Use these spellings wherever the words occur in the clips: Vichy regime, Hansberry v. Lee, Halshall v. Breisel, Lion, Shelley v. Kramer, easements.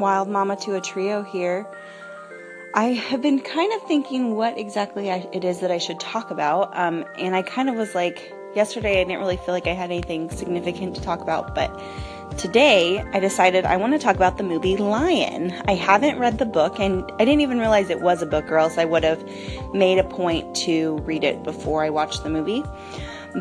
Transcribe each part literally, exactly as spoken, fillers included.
Wild Mama to a Trio here. I have been kind of thinking what exactly I, it is that I should talk about, um, and I kind of was like, yesterday I didn't really feel like I had anything significant to talk about, but today I decided I want to talk about the movie Lion. I haven't read the book, and I didn't even realize it was a book, or else I would have made a point to read it before I watched the movie.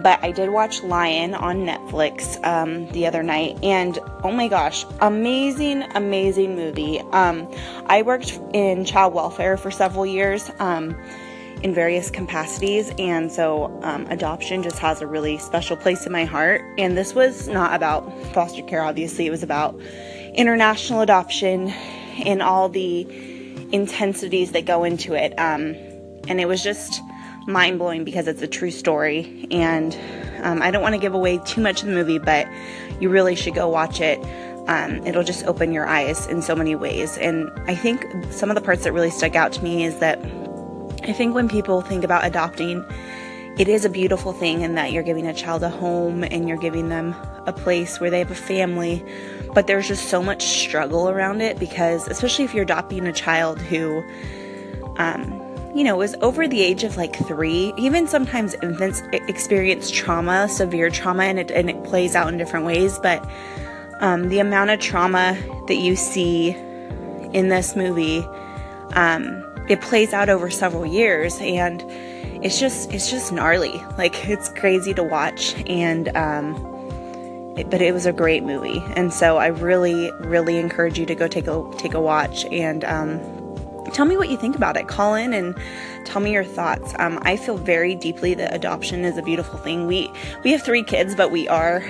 But I did watch Lion on Netflix um, the other night, and oh my gosh, amazing, amazing movie. Um, I worked in child welfare for several years um, in various capacities, and so um, adoption just has a really special place in my heart. And this was not about foster care, obviously. It was about international adoption and all the intensities that go into it. Um, and it was just mind-blowing because it's a true story, and um, I don't want to give away too much of the movie, but you really should go watch it. Um, it'll just open your eyes in so many ways, and I think some of the parts that really stuck out to me is that I think when people think about adopting, it is a beautiful thing in that you're giving a child a home and you're giving them a place where they have a family, but there's just so much struggle around it, because especially if you're adopting a child who um you know, is over the age of like three. Even sometimes infants experience trauma, severe trauma, and it, and it plays out in different ways. But um, the amount of trauma that you see in this movie, um, it plays out over several years, and it's just it's just gnarly. Like, it's crazy to watch, and um, it, but it was a great movie, and so I really, really encourage you to go take a take a watch and. Um, Tell me what you think about it. Call in and tell me your thoughts. Um, I feel very deeply that adoption is a beautiful thing. We we have three kids, but we are,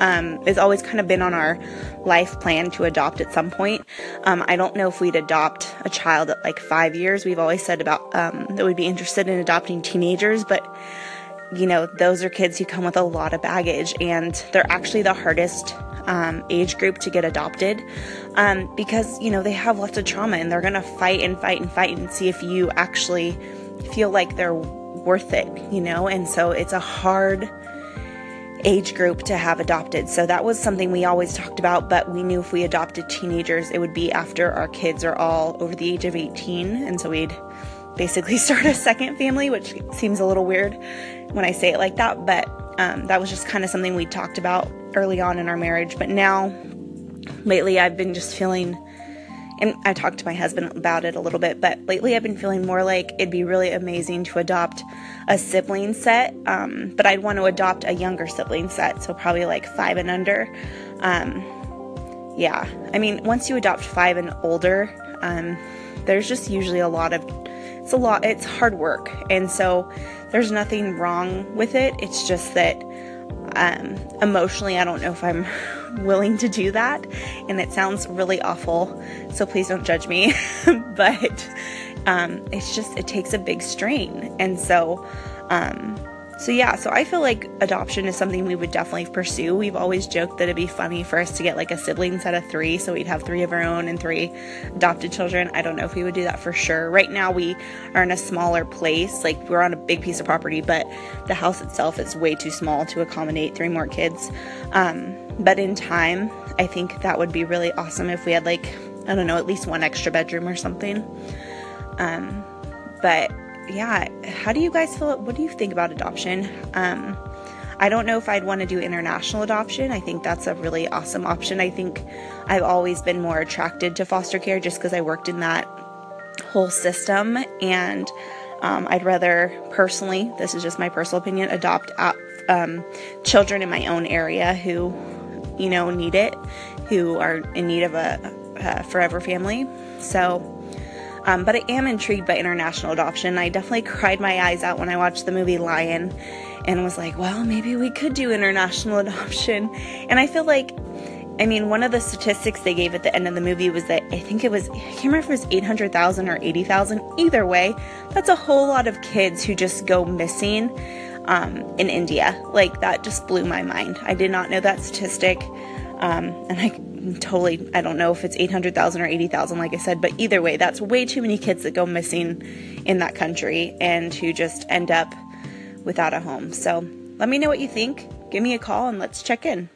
um, it's always kind of been on our life plan to adopt at some point. Um, I don't know if we'd adopt a child at like five years. We've always said about um, that we'd be interested in adopting teenagers, but you know, those are kids who come with a lot of baggage, and they're actually the hardest Um, age group to get adopted um, because, you know, they have lots of trauma, and they're going to fight and fight and fight and see if you actually feel like they're worth it, you know, and so it's a hard age group to have adopted. So that was something we always talked about, but we knew if we adopted teenagers, it would be after our kids are all over the age of eighteen, and so we'd basically start a second family, which seems a little weird when I say it like that, but um, that was just kind of something we talked about early on in our marriage. But now lately I've been just feeling, and I talked to my husband about it a little bit, but lately I've been feeling more like it'd be really amazing to adopt a sibling set, um, but I'd want to adopt a younger sibling set, so probably like five and under. Um, yeah, I mean, once you adopt five and older, um, there's just usually a lot of, it's a lot, it's hard work, and so there's nothing wrong with it, it's just that Um, emotionally, I don't know if I'm willing to do that, and it sounds really awful, so please don't judge me, but um, it's just, it takes a big strain, and so, um, so yeah, so I feel like adoption is something we would definitely pursue. We've always joked that it'd be funny for us to get like a sibling set of three, so we'd have three of our own and three adopted children. I don't know if we would do that for sure. Right now we are in a smaller place, like we're on a big piece of property, but the house itself is way too small to accommodate three more kids. Um, but in time, I think that would be really awesome if we had like, I don't know, at least one extra bedroom or something. Um, but yeah, how do you guys feel? What do you think about adoption? Um, I don't know if I'd want to do international adoption. I think that's a really awesome option. I think I've always been more attracted to foster care just because I worked in that whole system, and um, I'd rather personally, this is just my personal opinion, adopt um, children in my own area who, you know, need it, who are in need of a, a forever family. So Um, but I am intrigued by international adoption. I definitely cried my eyes out when I watched the movie Lion and was like, well, maybe we could do international adoption. And I feel like, I mean, one of the statistics they gave at the end of the movie was that I think it was, I can't remember if it was eight hundred thousand or eighty thousand. Either way, that's a whole lot of kids who just go missing um, in India. Like, that just blew my mind. I did not know that statistic. Um, and I totally, I don't know if it's eight hundred thousand or eighty thousand, like I said, but either way, that's way too many kids that go missing in that country and who just end up without a home. So let me know what you think. Give me a call and let's check in.